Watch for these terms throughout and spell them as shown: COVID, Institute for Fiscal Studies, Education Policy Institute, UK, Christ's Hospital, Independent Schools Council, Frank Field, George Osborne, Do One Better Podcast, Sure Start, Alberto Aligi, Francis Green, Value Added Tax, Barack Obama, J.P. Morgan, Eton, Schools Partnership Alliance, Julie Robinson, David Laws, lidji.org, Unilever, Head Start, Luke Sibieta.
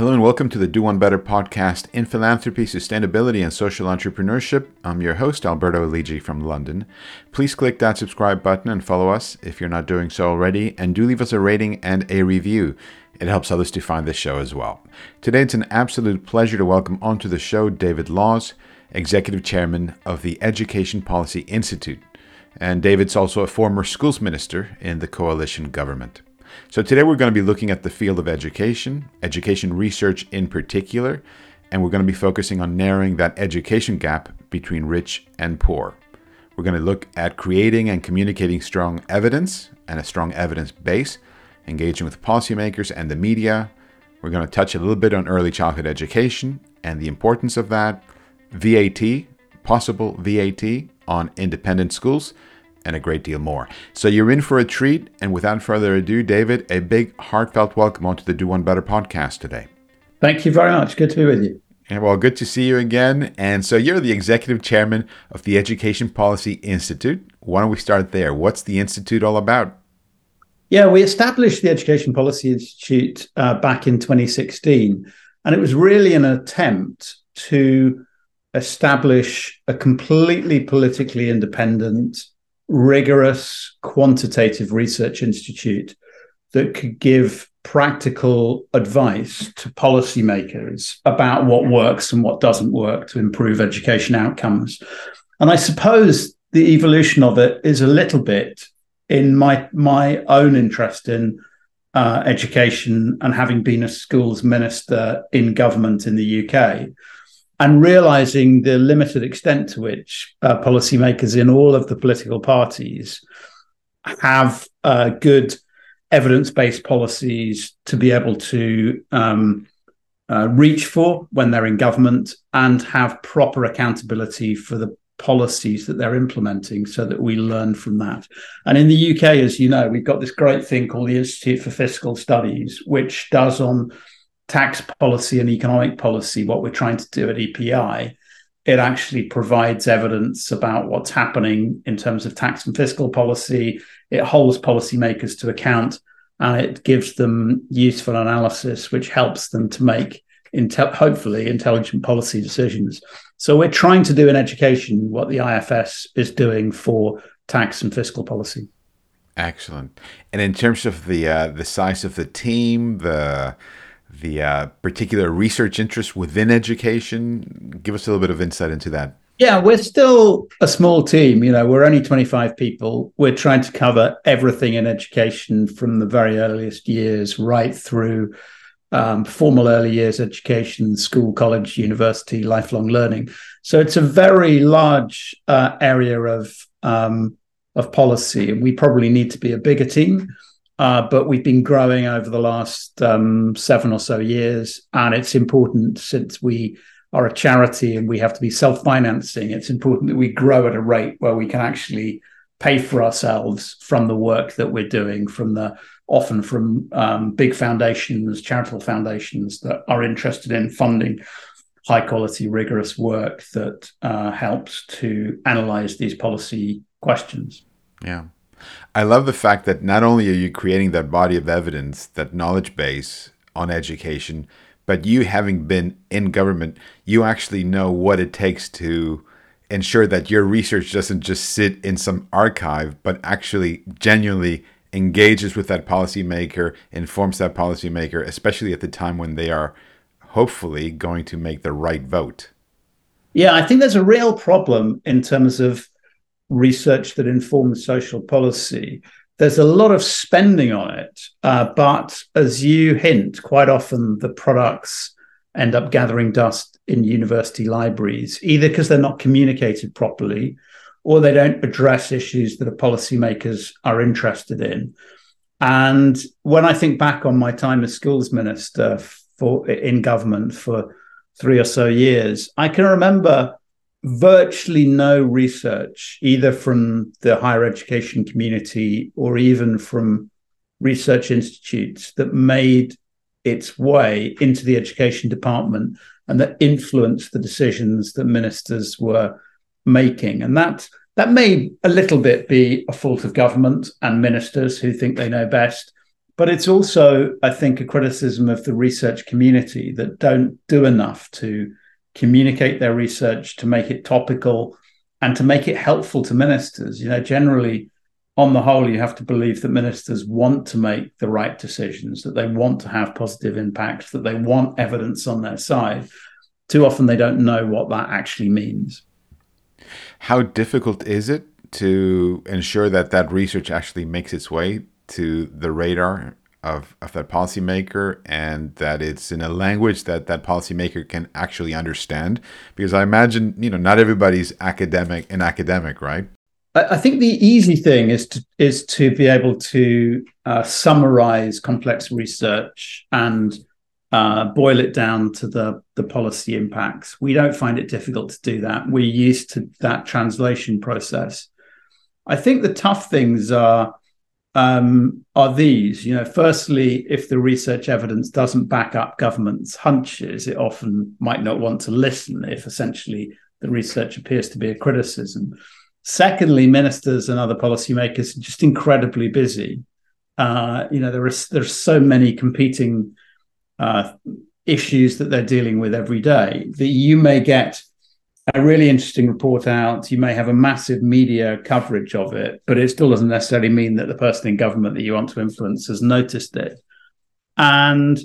Hello and welcome to the Do One Better Podcast in Philanthropy, Sustainability and Social Entrepreneurship. I'm your host, Alberto Aligi from London. Please click that subscribe button and follow us if you're not doing so already, and do leave us a rating and a review. It helps others to find this show as well. Today it's an absolute pleasure to welcome onto the show David Laws, Executive Chairman of the Education Policy Institute. And David's also a former schools minister in the coalition government. So today we're going to be looking at the field of education, education research in particular, and we're going to be focusing on narrowing that education gap between rich and poor. We're going to look at creating and communicating strong evidence and a strong evidence base, engaging with policymakers and the media. We're going to touch a little bit on early childhood education and the importance of that, VAT, possible VAT on independent schools, and a great deal more. So you're in for a treat, and without further ado, David, a big heartfelt welcome onto the Do One Better podcast today. Thank you very much. Good to be with you. And well, good to see you again. And so you're the Executive Chairman of the Education Policy Institute. Why don't we start there? What's the Institute all about? Yeah, we established the Education Policy Institute back in 2016, and it was really an attempt to establish a completely politically independent, rigorous quantitative research institute that could give practical advice to policymakers about what works and what doesn't work to improve education outcomes. And I suppose the evolution of it is a little bit in my own interest in education and having been a schools minister in government in the UK, and realizing the limited extent to which policymakers in all of the political parties have good evidence-based policies to be able to reach for when they're in government, and have proper accountability for the policies that they're implementing so that we learn from that. And in the UK, as you know, we've got this great thing called the Institute for Fiscal Studies, which does on tax policy and economic policy what we're trying to do at EPI. It actually provides evidence about what's happening in terms of tax and fiscal policy. It holds policymakers to account, and it gives them useful analysis, which helps them to make hopefully intelligent policy decisions. So we're trying to do in education what the IFS is doing for tax and fiscal policy. Excellent. And in terms of the size of the team, the particular research interests within education, give us a little bit of insight into that. Yeah, we're still a small team. You know, we're only 25 people. We're trying to cover everything in education from the very earliest years right through formal early years education, school, college, university, lifelong learning. So it's a very large area of policy, and we probably need to be a bigger team. But we've been growing over the last 7 or so years, and it's important, since we are a charity and we have to be self-financing, it's important that we grow at a rate where we can actually pay for ourselves from the work that we're doing, from big foundations, charitable foundations that are interested in funding high-quality, rigorous work that helps to analyse these policy questions. Yeah. I love the fact that not only are you creating that body of evidence, that knowledge base on education, but you, having been in government, you actually know what it takes to ensure that your research doesn't just sit in some archive, but actually genuinely engages with that policymaker, informs that policymaker, especially at the time when they are hopefully going to make the right vote. Yeah, I think there's a real problem in terms of research that informs social policy. There's a lot of spending on it, but as you hint, quite often the products end up gathering dust in university libraries, either because they're not communicated properly or they don't address issues that policymakers are interested in. And when I think back on my time as schools minister in government for 3 or so years, I can remember virtually no research, either from the higher education community or even from research institutes, that made its way into the education department and that influenced the decisions that ministers were making. And that may a little bit be a fault of government and ministers who think they know best, But it's also, I think, a criticism of the research community that don't do enough to communicate their research, to make it topical and to make it helpful to ministers. You know, generally, on the whole, you have to believe that ministers want to make the right decisions, that they want to have positive impacts, that they want evidence on their side. Too often they don't know what that actually means. How difficult is it to ensure that that research actually makes its way to the radar of that policymaker, and that it's in a language that that policymaker can actually understand? Because I imagine, you know, not everybody's academic, right? I think the easy thing is to be able to summarize complex research and boil it down to the policy impacts. We don't find it difficult to do that. We're used to that translation process. I think the tough things are these. You know, firstly, if the research evidence doesn't back up government's hunches, it often might not want to listen if essentially the research appears to be a criticism. Secondly, ministers and other policymakers are just incredibly busy. You know, there's so many competing issues that they're dealing with every day that you may get a really interesting report out. You may have a massive media coverage of it, but it still doesn't necessarily mean that the person in government that you want to influence has noticed it. And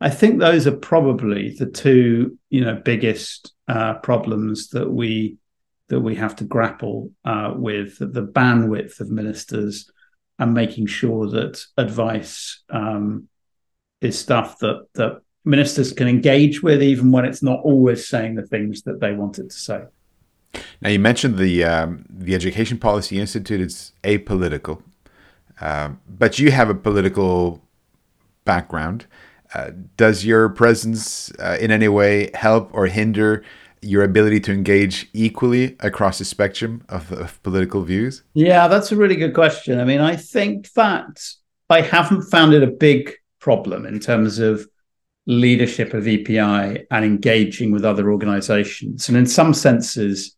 I think those are probably the two, you know, biggest problems that we have to grapple with, the bandwidth of ministers and making sure that advice is stuff that ministers can engage with, even when it's not always saying the things that they want it to say. Now, you mentioned the Education Policy Institute. It's apolitical, but you have a political background. Does your presence in any way help or hinder your ability to engage equally across the spectrum of political views? Yeah, that's a really good question. I mean, I think that I haven't found it a big problem in terms of leadership of EPI and engaging with other organizations. And in some senses,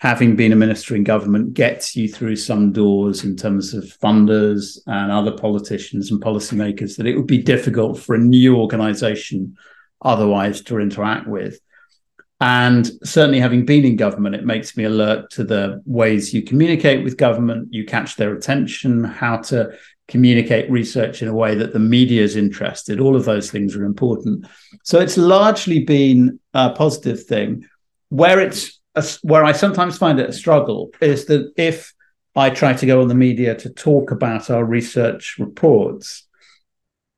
having been a minister in government gets you through some doors in terms of funders and other politicians and policymakers that it would be difficult for a new organization otherwise to interact with. And certainly having been in government, it makes me alert to the ways you communicate with government, you catch their attention, how to communicate research in a way that the media is interested. All of those things are important. So it's largely been a positive thing. Where I sometimes find it a struggle is that if I try to go on the media to talk about our research reports,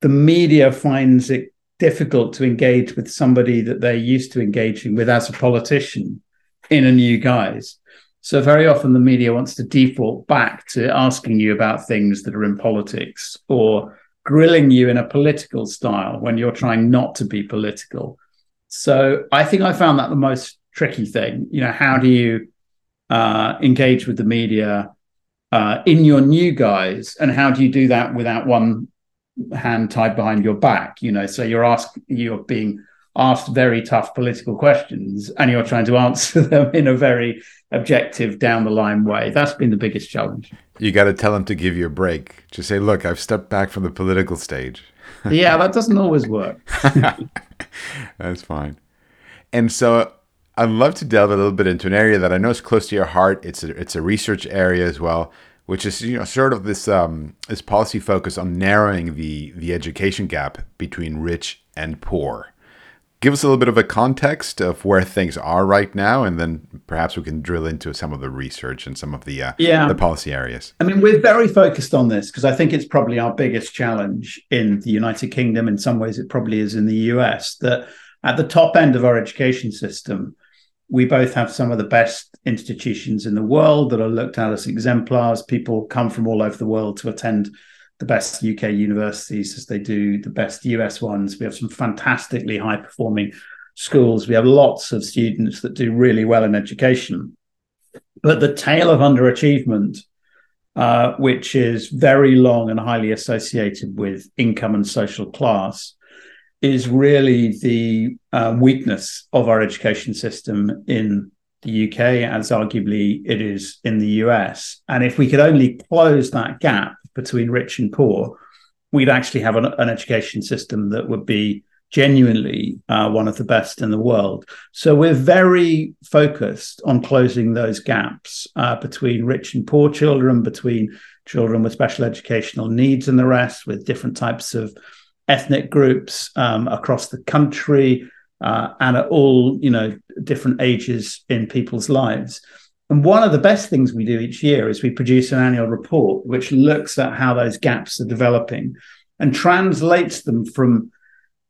the media finds it difficult to engage with somebody that they're used to engaging with as a politician in a new guise. So very often the media wants to default back to asking you about things that are in politics or grilling you in a political style when you're trying not to be political. So I think I found that the most tricky thing. You know, how do you engage with the media in your new guise, and how do you do that without one hand tied behind your back? You know, so you're being asked very tough political questions and you're trying to answer them in a very objective, down the line way. That's been the biggest challenge. You got to tell them to give you a break. Just say, look, I've stepped back from the political stage. Yeah, that doesn't always work. That's fine. And so I'd love to delve a little bit into an area that I know is close to your heart. It's a research area as well, which is, you know, sort of this policy focus on narrowing the education gap between rich and poor. Give us a little bit of a context of where things are right now, and then perhaps we can drill into some of the research and some of the policy areas. I mean, we're very focused on this because I think it's probably our biggest challenge in the United Kingdom. In some ways, it probably is in the US, that at the top end of our education system, we both have some of the best institutions in the world that are looked at as exemplars. People come from all over the world to attend the best UK universities as they do the best US ones. We have some fantastically high-performing schools. We have lots of students that do really well in education. But the tail of underachievement, which is very long and highly associated with income and social class, is really the weakness of our education system in the UK, as arguably it is in the US. And if we could only close that gap between rich and poor, we'd actually have an education system that would be genuinely one of the best in the world. So we're very focused on closing those gaps between rich and poor children, between children with special educational needs and the rest, with different types of ethnic groups across the country and at all, you know, different ages in people's lives. And one of the best things we do each year is we produce an annual report which looks at how those gaps are developing and translates them from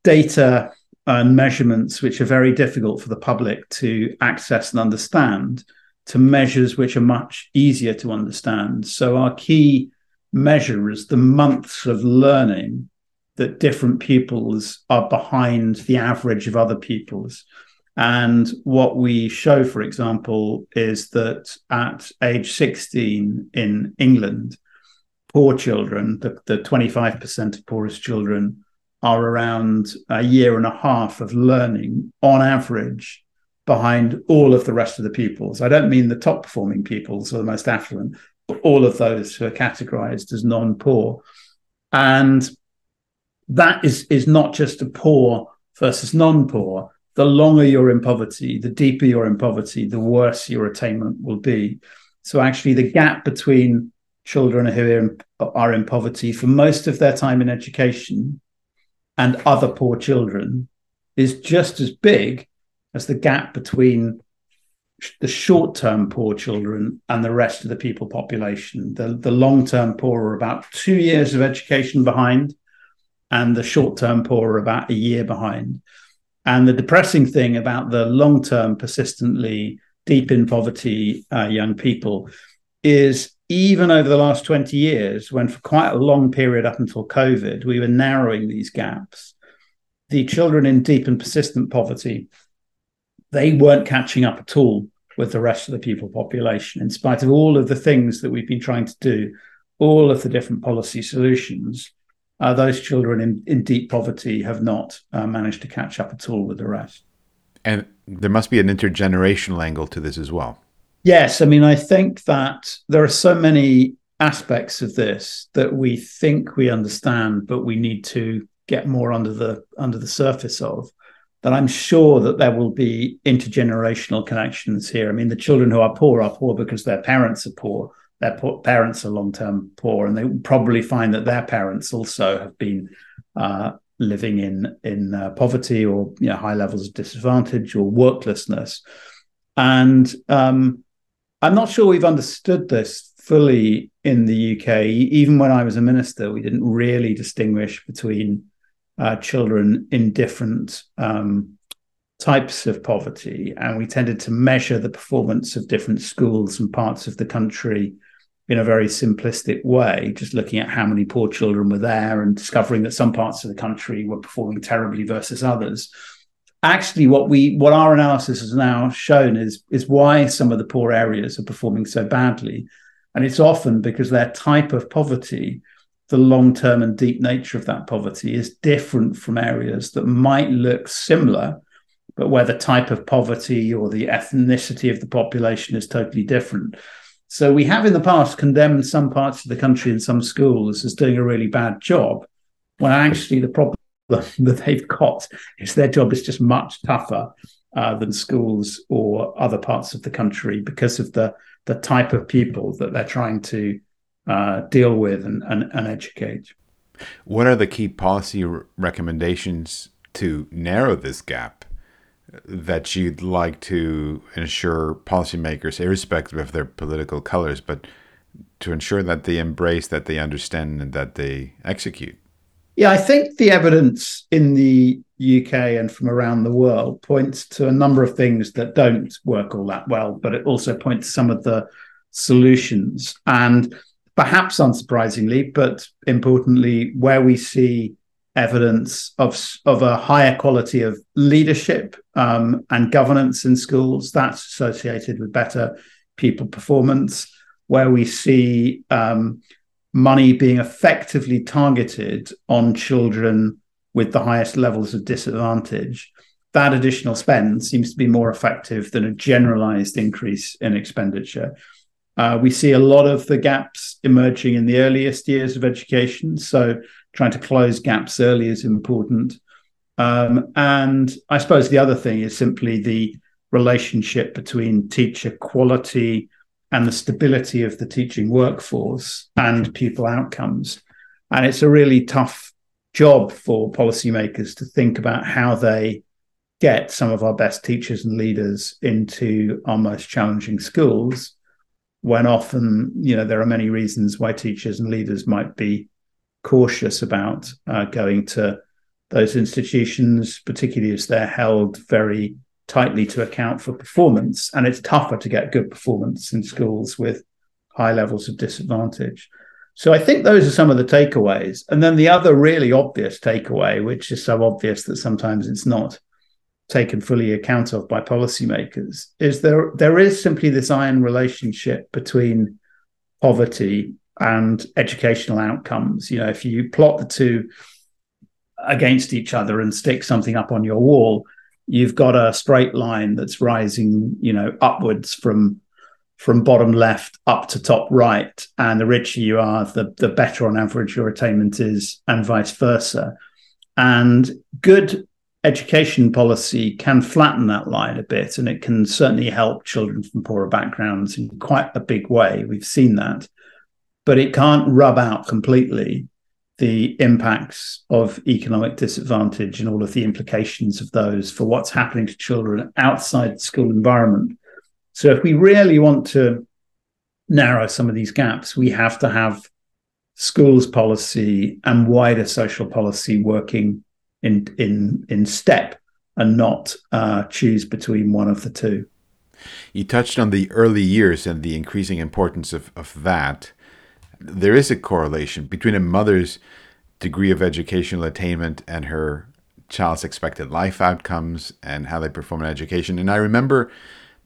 data and measurements, which are very difficult for the public to access and understand, to measures which are much easier to understand. So our key measure is the months of learning that different pupils are behind the average of other pupils. And what we show, for example, is that at age 16 in England, poor children, the 25% of poorest children, are around a year and a half of learning on average behind all of the rest of the pupils. I don't mean the top performing pupils or the most affluent, but all of those who are categorized as non-poor. And that is not just a poor versus non-poor. The longer you're in poverty, the deeper you're in poverty, the worse your attainment will be. So actually the gap between children who are in poverty for most of their time in education and other poor children is just as big as the gap between the short-term poor children and the rest of the people population. The long-term poor are about 2 years of education behind, and the short-term poor are about a year behind. And the depressing thing about the long-term, persistently deep in poverty young people is even over the last 20 years, when for quite a long period up until COVID, we were narrowing these gaps, the children in deep and persistent poverty, they weren't catching up at all with the rest of the people population, in spite of all of the things that we've been trying to do, all of the different policy solutions. Those children in deep poverty have not managed to catch up at all with the rest. And there must be an intergenerational angle to this as well. Yes. I mean, I think that there are so many aspects of this that we think we understand, but we need to get more under the surface of, that I'm sure that there will be intergenerational connections here. I mean, the children who are poor because their parents are poor. Their parents are long-term poor, and they will probably find that their parents also have been living in poverty or, you know, high levels of disadvantage or worklessness. And I'm not sure we've understood this fully in the UK. Even when I was a minister, we didn't really distinguish between children in different types of poverty, and we tended to measure the performance of different schools and parts of the country in a very simplistic way, just looking at how many poor children were there and discovering that some parts of the country were performing terribly versus others. Actually, what our analysis has now shown is why some of the poor areas are performing so badly. And it's often because their type of poverty, the long-term and deep nature of that poverty, is different from areas that might look similar, but where the type of poverty or the ethnicity of the population is totally different. So we have in the past condemned some parts of the country and some schools as doing a really bad job, when actually the problem that they've got is their job is just much tougher than schools or other parts of the country, because of the type of people that they're trying to deal with and educate. What are the key policy recommendations to narrow this gap that you'd like to ensure policymakers, irrespective of their political colors, but to ensure that they embrace, that they understand, and that they execute? Yeah, I think the evidence in the UK and from around the world points to a number of things that don't work all that well, but it also points to some of the solutions. And perhaps unsurprisingly, but importantly, where we see evidence of a higher quality of leadership and governance in schools, that's associated with better pupil performance. Where we see money being effectively targeted on children with the highest levels of disadvantage, that additional spend seems to be more effective than a generalized increase in expenditure. We see a lot of the gaps emerging in the earliest years of education. So trying to close gaps early is important. And I suppose the other thing is simply the relationship between teacher quality and the stability of the teaching workforce and pupil outcomes. And it's a really tough job for policymakers to think about how they get some of our best teachers and leaders into our most challenging schools, when often, you know, there are many reasons why teachers and leaders might be cautious about going to those institutions, particularly as they're held very tightly to account for performance. And it's tougher to get good performance in schools with high levels of disadvantage. So I think those are some of the takeaways. And then the other really obvious takeaway, which is so obvious that sometimes it's not taken fully account of by policymakers, is there is simply this iron relationship between poverty and educational outcomes. You know, if you plot the two against each other and stick something up on your wall, you've got a straight line that's rising, you know, upwards from bottom left up to top right. And the richer you are, the better on average your attainment is, and vice versa. And good education policy can flatten that line a bit, and it can certainly help children from poorer backgrounds in quite a big way. We've seen that. But it can't rub out completely the impacts of economic disadvantage and all of the implications of those for what's happening to children outside the school environment. So if we really want to narrow some of these gaps, we have to have schools policy and wider social policy working in step, and not choose between one of the two. You touched on the early years and the increasing importance of that. There is a correlation between a mother's degree of educational attainment and her child's expected life outcomes and how they perform in education. And I remember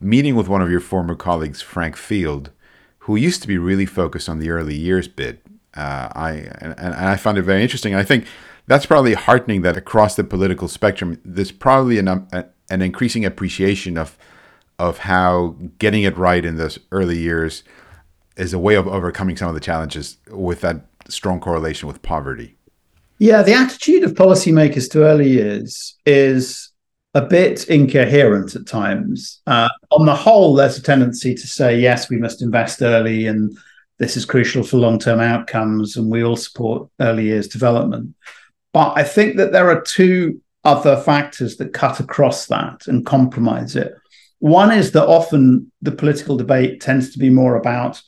meeting with one of your former colleagues, Frank Field, who used to be really focused on the early years bit. I found it very interesting. I think that's probably heartening that across the political spectrum, there's probably an increasing appreciation of how getting it right in those early years is a way of overcoming some of the challenges with that strong correlation with poverty. Yeah, the attitude of policymakers to early years is a bit incoherent at times. On the whole, there's a tendency to say, yes, we must invest early and this is crucial for long-term outcomes, and we all support early years development. But I think that there are two other factors that cut across that and compromise it. One is that often the political debate tends to be more about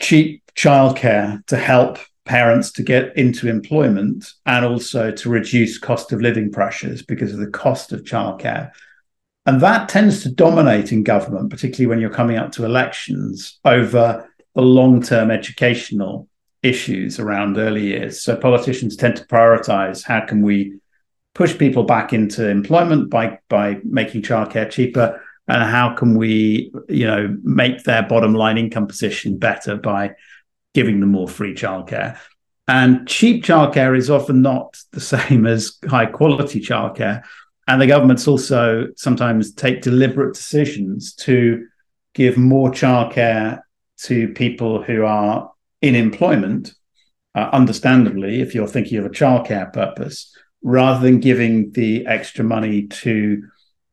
cheap childcare to help parents to get into employment and also to reduce cost of living pressures because of the cost of childcare. And that tends to dominate in government, particularly when you're coming up to elections, over the long-term educational issues around early years. So politicians tend to prioritize how can we push people back into employment by making childcare cheaper, and how can we, you know, make their bottom line income position better by giving them more free childcare. And cheap childcare is often not the same as high quality childcare. And the governments also sometimes take deliberate decisions to give more childcare to people who are in employment, understandably, if you're thinking of a childcare purpose, rather than giving the extra money to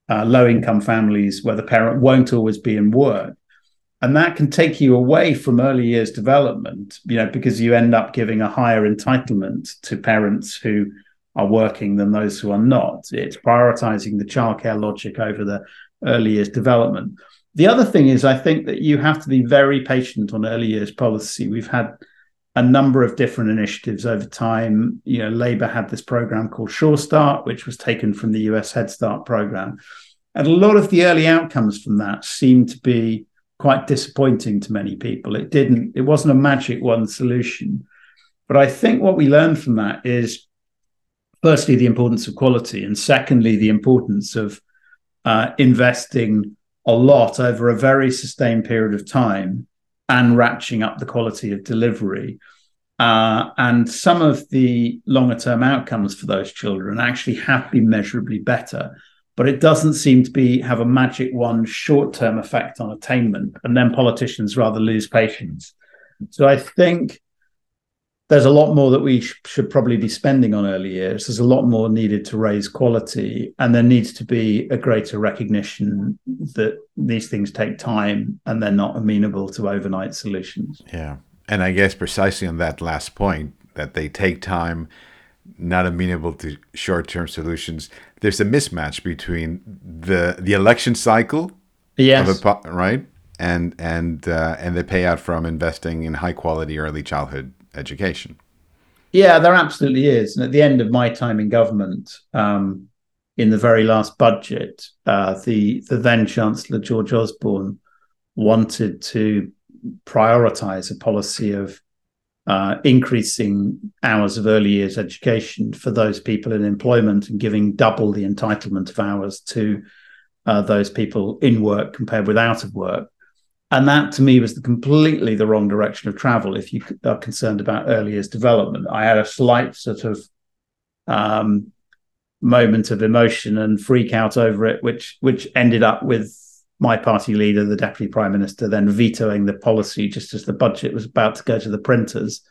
low-income families where the parent won't always be in work. And that can take you away from early years development, you know, because you end up giving a higher entitlement to parents who are working than those who are not. It's prioritizing the childcare logic over the early years development. The other thing is, I think that you have to be very patient on early years policy. We've had a number of different initiatives over time. You know, Labour had this program called Sure Start, which was taken from the US Head Start program. And a lot of the early outcomes from that seemed to be quite disappointing to many people. It wasn't a magic one solution. But I think what we learned from that is, firstly, the importance of quality, and secondly, the importance of investing a lot over a very sustained period of time and ratcheting up the quality of delivery. And some of the longer-term outcomes for those children actually have been measurably better, but it doesn't seem to have a magic one short-term effect on attainment, and then politicians rather lose patience. So I think there's a lot more that we should probably be spending on early years. There's a lot more needed to raise quality, and there needs to be a greater recognition that these things take time and they're not amenable to overnight solutions. Yeah. And I guess precisely on that last point, that they take time, not amenable to short-term solutions, there's a mismatch between the election cycle, yes, right, and the payout from investing in high-quality early childhood education. Yeah, there absolutely is. And at the end of my time in government, in the very last budget, the then Chancellor George Osborne wanted to prioritise a policy of increasing hours of early years education for those people in employment and giving double the entitlement of hours to those people in work compared with out of work. And that, to me, was completely the wrong direction of travel if you are concerned about early years development. I had a slight sort of moment of emotion and freak out over it, which ended up with my party leader, the Deputy Prime Minister, then vetoing the policy just as the budget was about to go to the printers.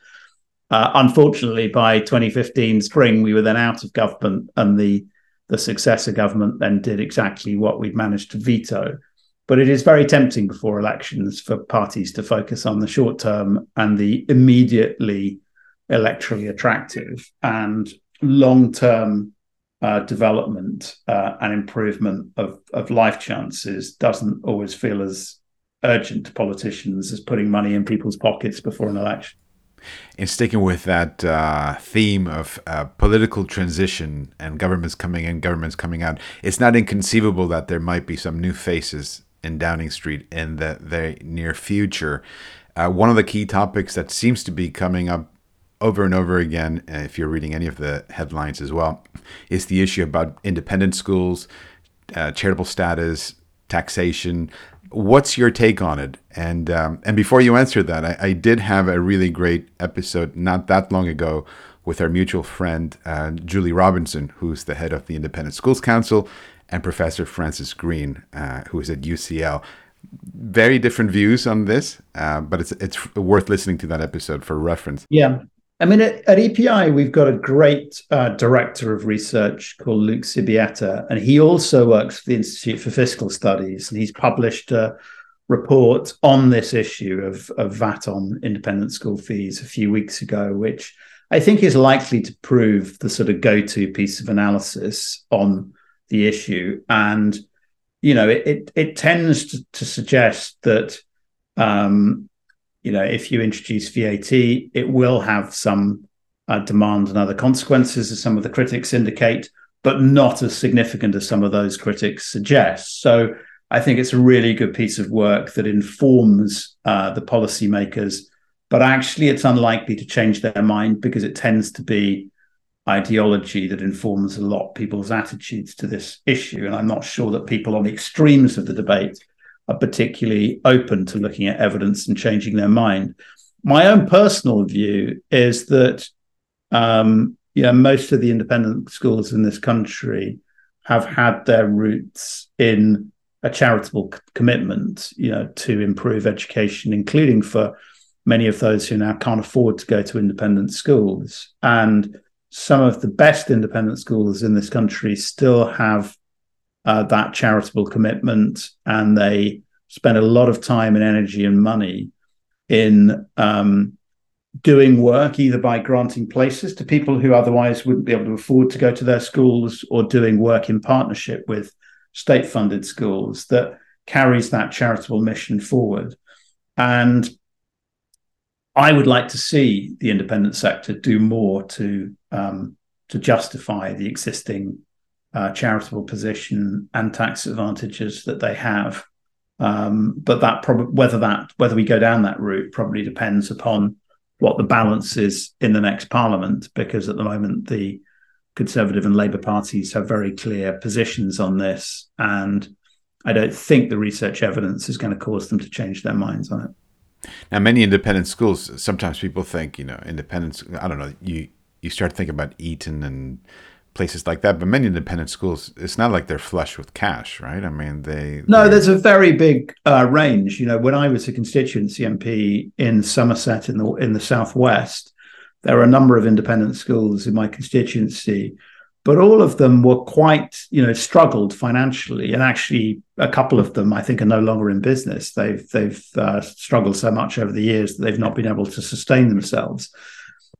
Unfortunately, by 2015 spring, we were then out of government, and the successor government then did exactly what we'd managed to veto. But it is very tempting before elections for parties to focus on the short term and the immediately electorally attractive, and long-term development and improvement of life chances doesn't always feel as urgent to politicians as putting money in people's pockets before an election. In sticking with that theme of political transition and governments coming in, governments coming out, it's not inconceivable that there might be some new faces in Downing Street in the very near future. One of the key topics that seems to be coming up over and over again, if you're reading any of the headlines as well, is the issue about independent schools, charitable status, taxation. What's your take on it? And before you answer that, I did have a really great episode not that long ago with our mutual friend, Julie Robinson, who's the head of the Independent Schools Council, and Professor Francis Green, who is at UCL. Very different views on this, but it's worth listening to that episode for reference. Yeah. I mean, at EPI, we've got a great director of research called Luke Sibieta, and he also works for the Institute for Fiscal Studies, and he's published a report on this issue of VAT on independent school fees a few weeks ago, which I think is likely to prove the sort of go-to piece of analysis on the issue. And, you know, it tends to suggest that you know, if you introduce VAT, it will have some demand and other consequences, as some of the critics indicate, but not as significant as some of those critics suggest. So I think it's a really good piece of work that informs the policymakers, but actually it's unlikely to change their mind because it tends to be ideology that informs a lot of people's attitudes to this issue. And I'm not sure that people on the extremes of the debate are particularly open to looking at evidence and changing their mind. My own personal view is that you know, most of the independent schools in this country have had their roots in a charitable commitment, you know, to improve education, including for many of those who now can't afford to go to independent schools. And some of the best independent schools in this country still have that charitable commitment, and they spend a lot of time and energy and money in doing work, either by granting places to people who otherwise wouldn't be able to afford to go to their schools, or doing work in partnership with state-funded schools that carries that charitable mission forward. And I would like to see the independent sector do more to justify the existing charitable position and tax advantages that they have, but that whether we go down that route probably depends upon what the balance is in the next parliament, because at the moment the Conservative and Labour parties have very clear positions on this, and I don't think the research evidence is going to cause them to change their minds on it. Now, many independent schools, sometimes people think, you know, independence, I don't know, you start thinking about Eton and places like that, but many independent schools, it's not like they're flush with cash, right? I mean, there's a very big range. You know, when I was a constituency MP in Somerset in the southwest, There are a number of independent schools in my constituency, but all of them were quite, struggled financially. And actually, a couple of them, I think, are no longer in business. They've struggled so much over the years that they've not been able to sustain themselves.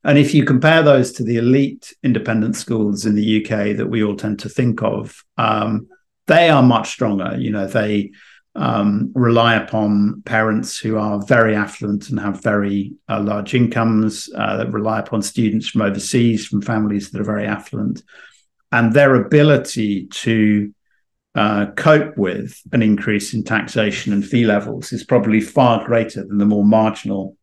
And if you compare those to the elite independent schools in the UK that we all tend to think of, they are much stronger. They rely upon parents who are very affluent and have very large incomes, that rely upon students from overseas, from families that are very affluent. And their ability to cope with an increase in taxation and fee levels is probably far greater than the more marginal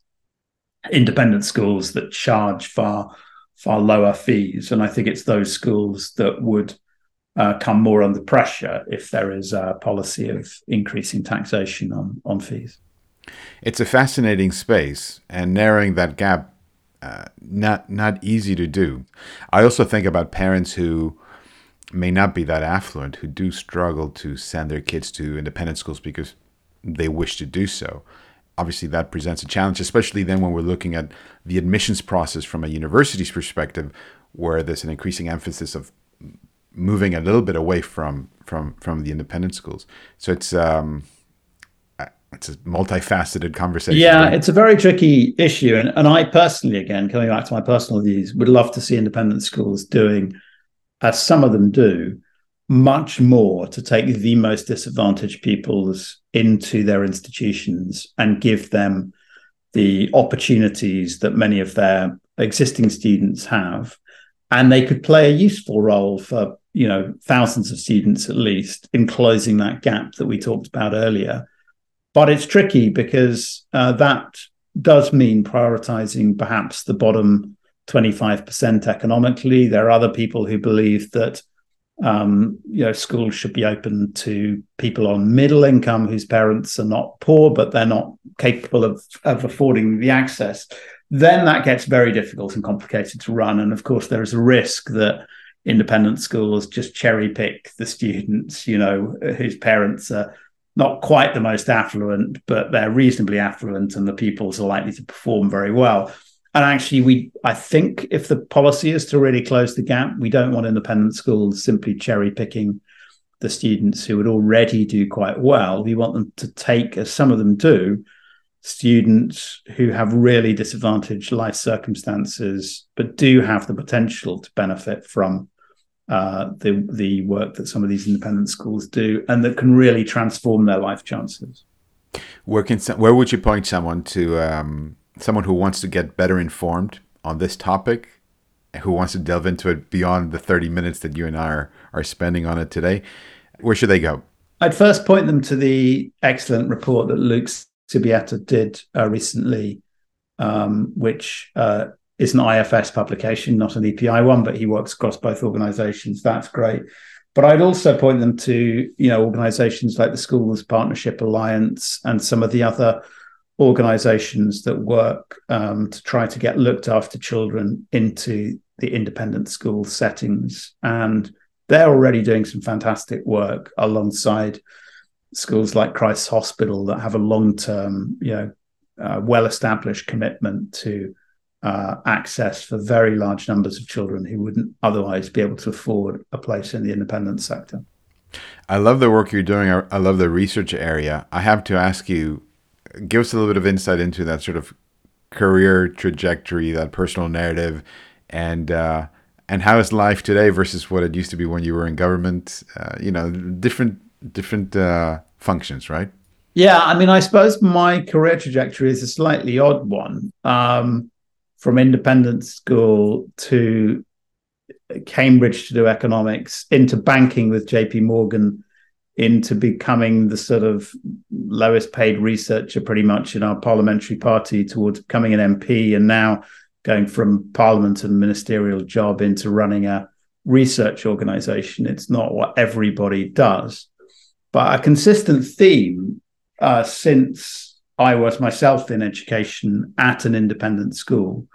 independent schools that charge far, far lower fees. And I think it's those schools that would come more under pressure if there is a policy of increasing taxation on fees. It's a fascinating space, and narrowing that gap, not easy to do. I also think about parents who may not be that affluent, who do struggle to send their kids to independent schools because they wish to do so. Obviously, that presents a challenge, especially then when we're looking at the admissions process from a university's perspective, where there's an increasing emphasis of moving a little bit away from the independent schools. So it's a multifaceted conversation. Yeah, right? It's a very tricky issue. And I personally, again, coming back to my personal views, would love to see independent schools doing, as some of them do, much more to take the most disadvantaged peoples into their institutions and give them the opportunities that many of their existing students have. And they could play a useful role for, thousands of students at least in closing that gap that we talked about earlier. But it's tricky because that does mean prioritizing perhaps the bottom 25% economically. There are other people who believe that schools should be open to people on middle income whose parents are not poor, but they're not capable of affording the access. Then that gets very difficult and complicated to run. And of course, there is a risk that independent schools just cherry pick the students, whose parents are not quite the most affluent, but they're reasonably affluent, and the pupils are likely to perform very well. And actually, I think if the policy is to really close the gap, we don't want independent schools simply cherry picking the students who would already do quite well. We want them to take, as some of them do, students who have really disadvantaged life circumstances, but do have the potential to benefit from the work that some of these independent schools do, and that can really transform their life chances. Where would you point someone to? Someone who wants to get better informed on this topic, who wants to delve into it beyond the 30 minutes that you and I are spending on it today, where should they go? I'd first point them to the excellent report that Luke Sibieta did recently, which is an IFS publication, not an EPI one, but he works across both organizations. That's great. But I'd also point them to, organizations like the Schools Partnership Alliance and some of the other organizations that work to try to get looked after children into the independent school settings. And they're already doing some fantastic work alongside schools like Christ's Hospital that have a long-term, well-established commitment to access for very large numbers of children who wouldn't otherwise be able to afford a place in the independent sector. I love the work you're doing. I love the research area. I have to ask you, give us a little bit of insight into that sort of career trajectory, that personal narrative, and how is life today versus what it used to be when you were in government, different functions, right? Yeah, I mean, I suppose my career trajectory is a slightly odd one. From independent school to Cambridge to do economics, into banking with J.P. Morgan, into becoming the sort of lowest paid researcher pretty much in our parliamentary party, towards becoming an MP, and now going from parliament and ministerial job into running a research organisation. It's not what everybody does. But a consistent theme since I was myself in education at an independent school,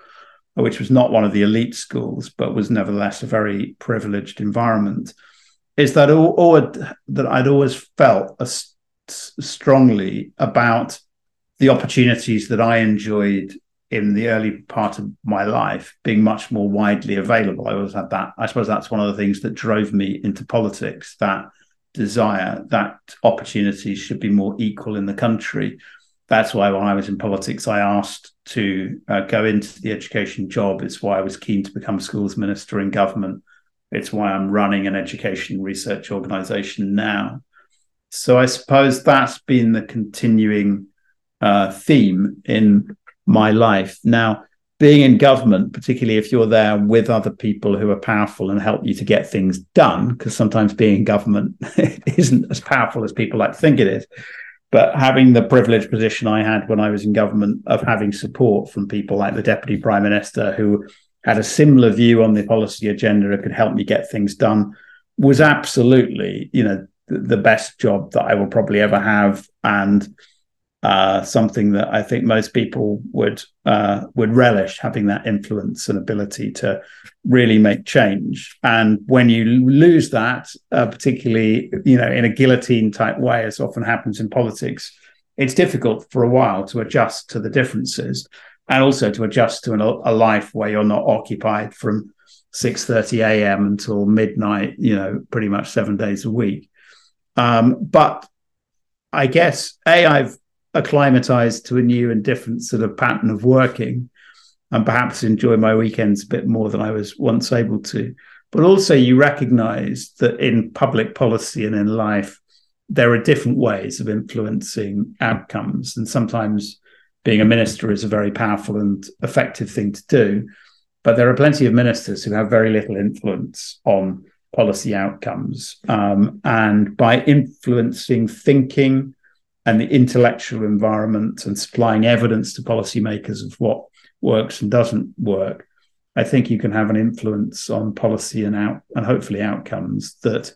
which was not one of the elite schools, but was nevertheless a very privileged environment, is that I'd always felt strongly about the opportunities that I enjoyed in the early part of my life being much more widely available. I always had that. I suppose that's one of the things that drove me into politics, that desire that opportunities should be more equal in the country. That's why when I was in politics, I asked to go into the education job. It's why I was keen to become schools minister in government. It's why I'm running an education research organisation now. So I suppose that's been the continuing theme in my life. Now, being in government, particularly if you're there with other people who are powerful and help you to get things done, because sometimes being in government isn't as powerful as people like to think it is. But having the privileged position I had when I was in government of having support from people like the Deputy Prime Minister, who had a similar view on the policy agenda and could help me get things done, was absolutely, you know, the best job that I will probably ever have, and something that I think most people would relish, having that influence and ability to really make change. And when you lose that, particularly, you know, in a guillotine type way, as often happens in politics, it's difficult for a while to adjust to the differences, and also to adjust to a life where you're not occupied from 6:30 a.m. until midnight, you know, pretty much 7 days a week. But I guess, I've acclimatized to a new and different sort of pattern of working, and perhaps enjoy my weekends a bit more than I was once able to. But also you recognize that in public policy and in life, there are different ways of influencing outcomes. And sometimes being a minister is a very powerful and effective thing to do. But there are plenty of ministers who have very little influence on policy outcomes. And by influencing thinking and the intellectual environment and supplying evidence to policymakers of what works and doesn't work, I think you can have an influence on policy and hopefully outcomes that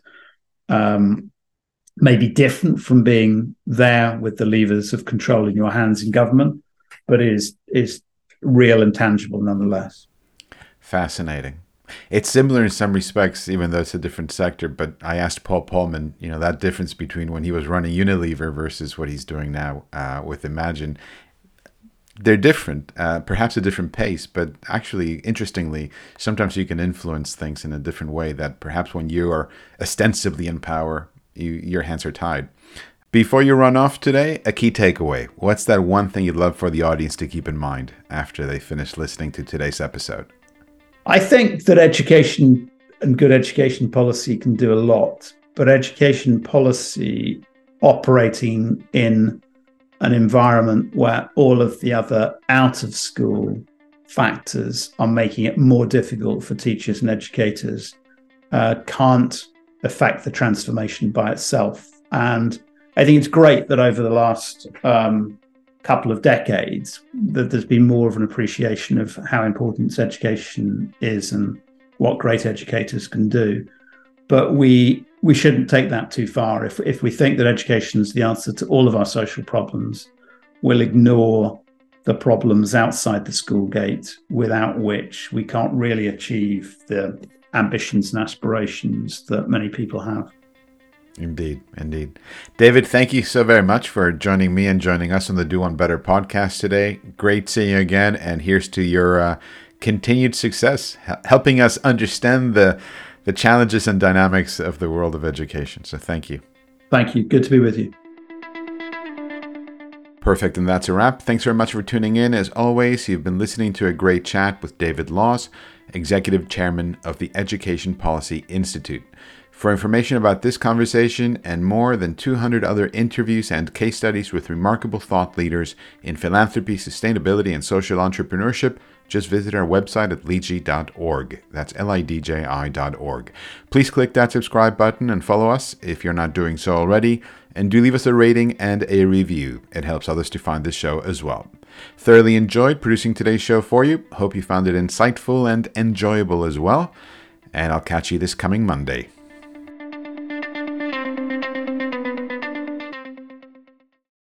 may be different from being there with the levers of control in your hands in government, but is real and tangible nonetheless. Fascinating. It's similar in some respects, even though it's a different sector, but I asked Paul Polman, you know, that difference between when he was running Unilever versus what he's doing now with Imagine. They're different, perhaps a different pace, but actually, interestingly, sometimes you can influence things in a different way that perhaps when you are ostensibly in power, your hands are tied. Before you run off today, a key takeaway. What's that one thing you'd love for the audience to keep in mind after they finish listening to today's episode? I think that education and good education policy can do a lot, but education policy operating in an environment where all of the other out of school factors are making it more difficult for teachers and educators can't affect the transformation by itself. And I think it's great that over the last couple of decades that there's been more of an appreciation of how important education is and what great educators can do. But we shouldn't take that too far. If we think that education is the answer to all of our social problems, we'll ignore the problems outside the school gate, without which we can't really achieve the ambitions and aspirations that many people have. Indeed, indeed. David, thank you so very much for joining me and joining us on the Do One Better podcast today. Great seeing you again, and here's to your continued success, helping us understand the challenges and dynamics of the world of education. So thank you. Thank you. Good to be with you. Perfect, and that's a wrap. Thanks very much for tuning in. As always, you've been listening to a great chat with David Laws, Executive Chairman of the Education Policy Institute. For information about this conversation and more than 200 other interviews and case studies with remarkable thought leaders in philanthropy, sustainability, and social entrepreneurship, just visit our website at lidji.org. That's lidji.org. Please click that subscribe button and follow us if you're not doing so already. And do leave us a rating and a review. It helps others to find this show as well. Thoroughly enjoyed producing today's show for you. Hope you found it insightful and enjoyable as well. And I'll catch you this coming Monday.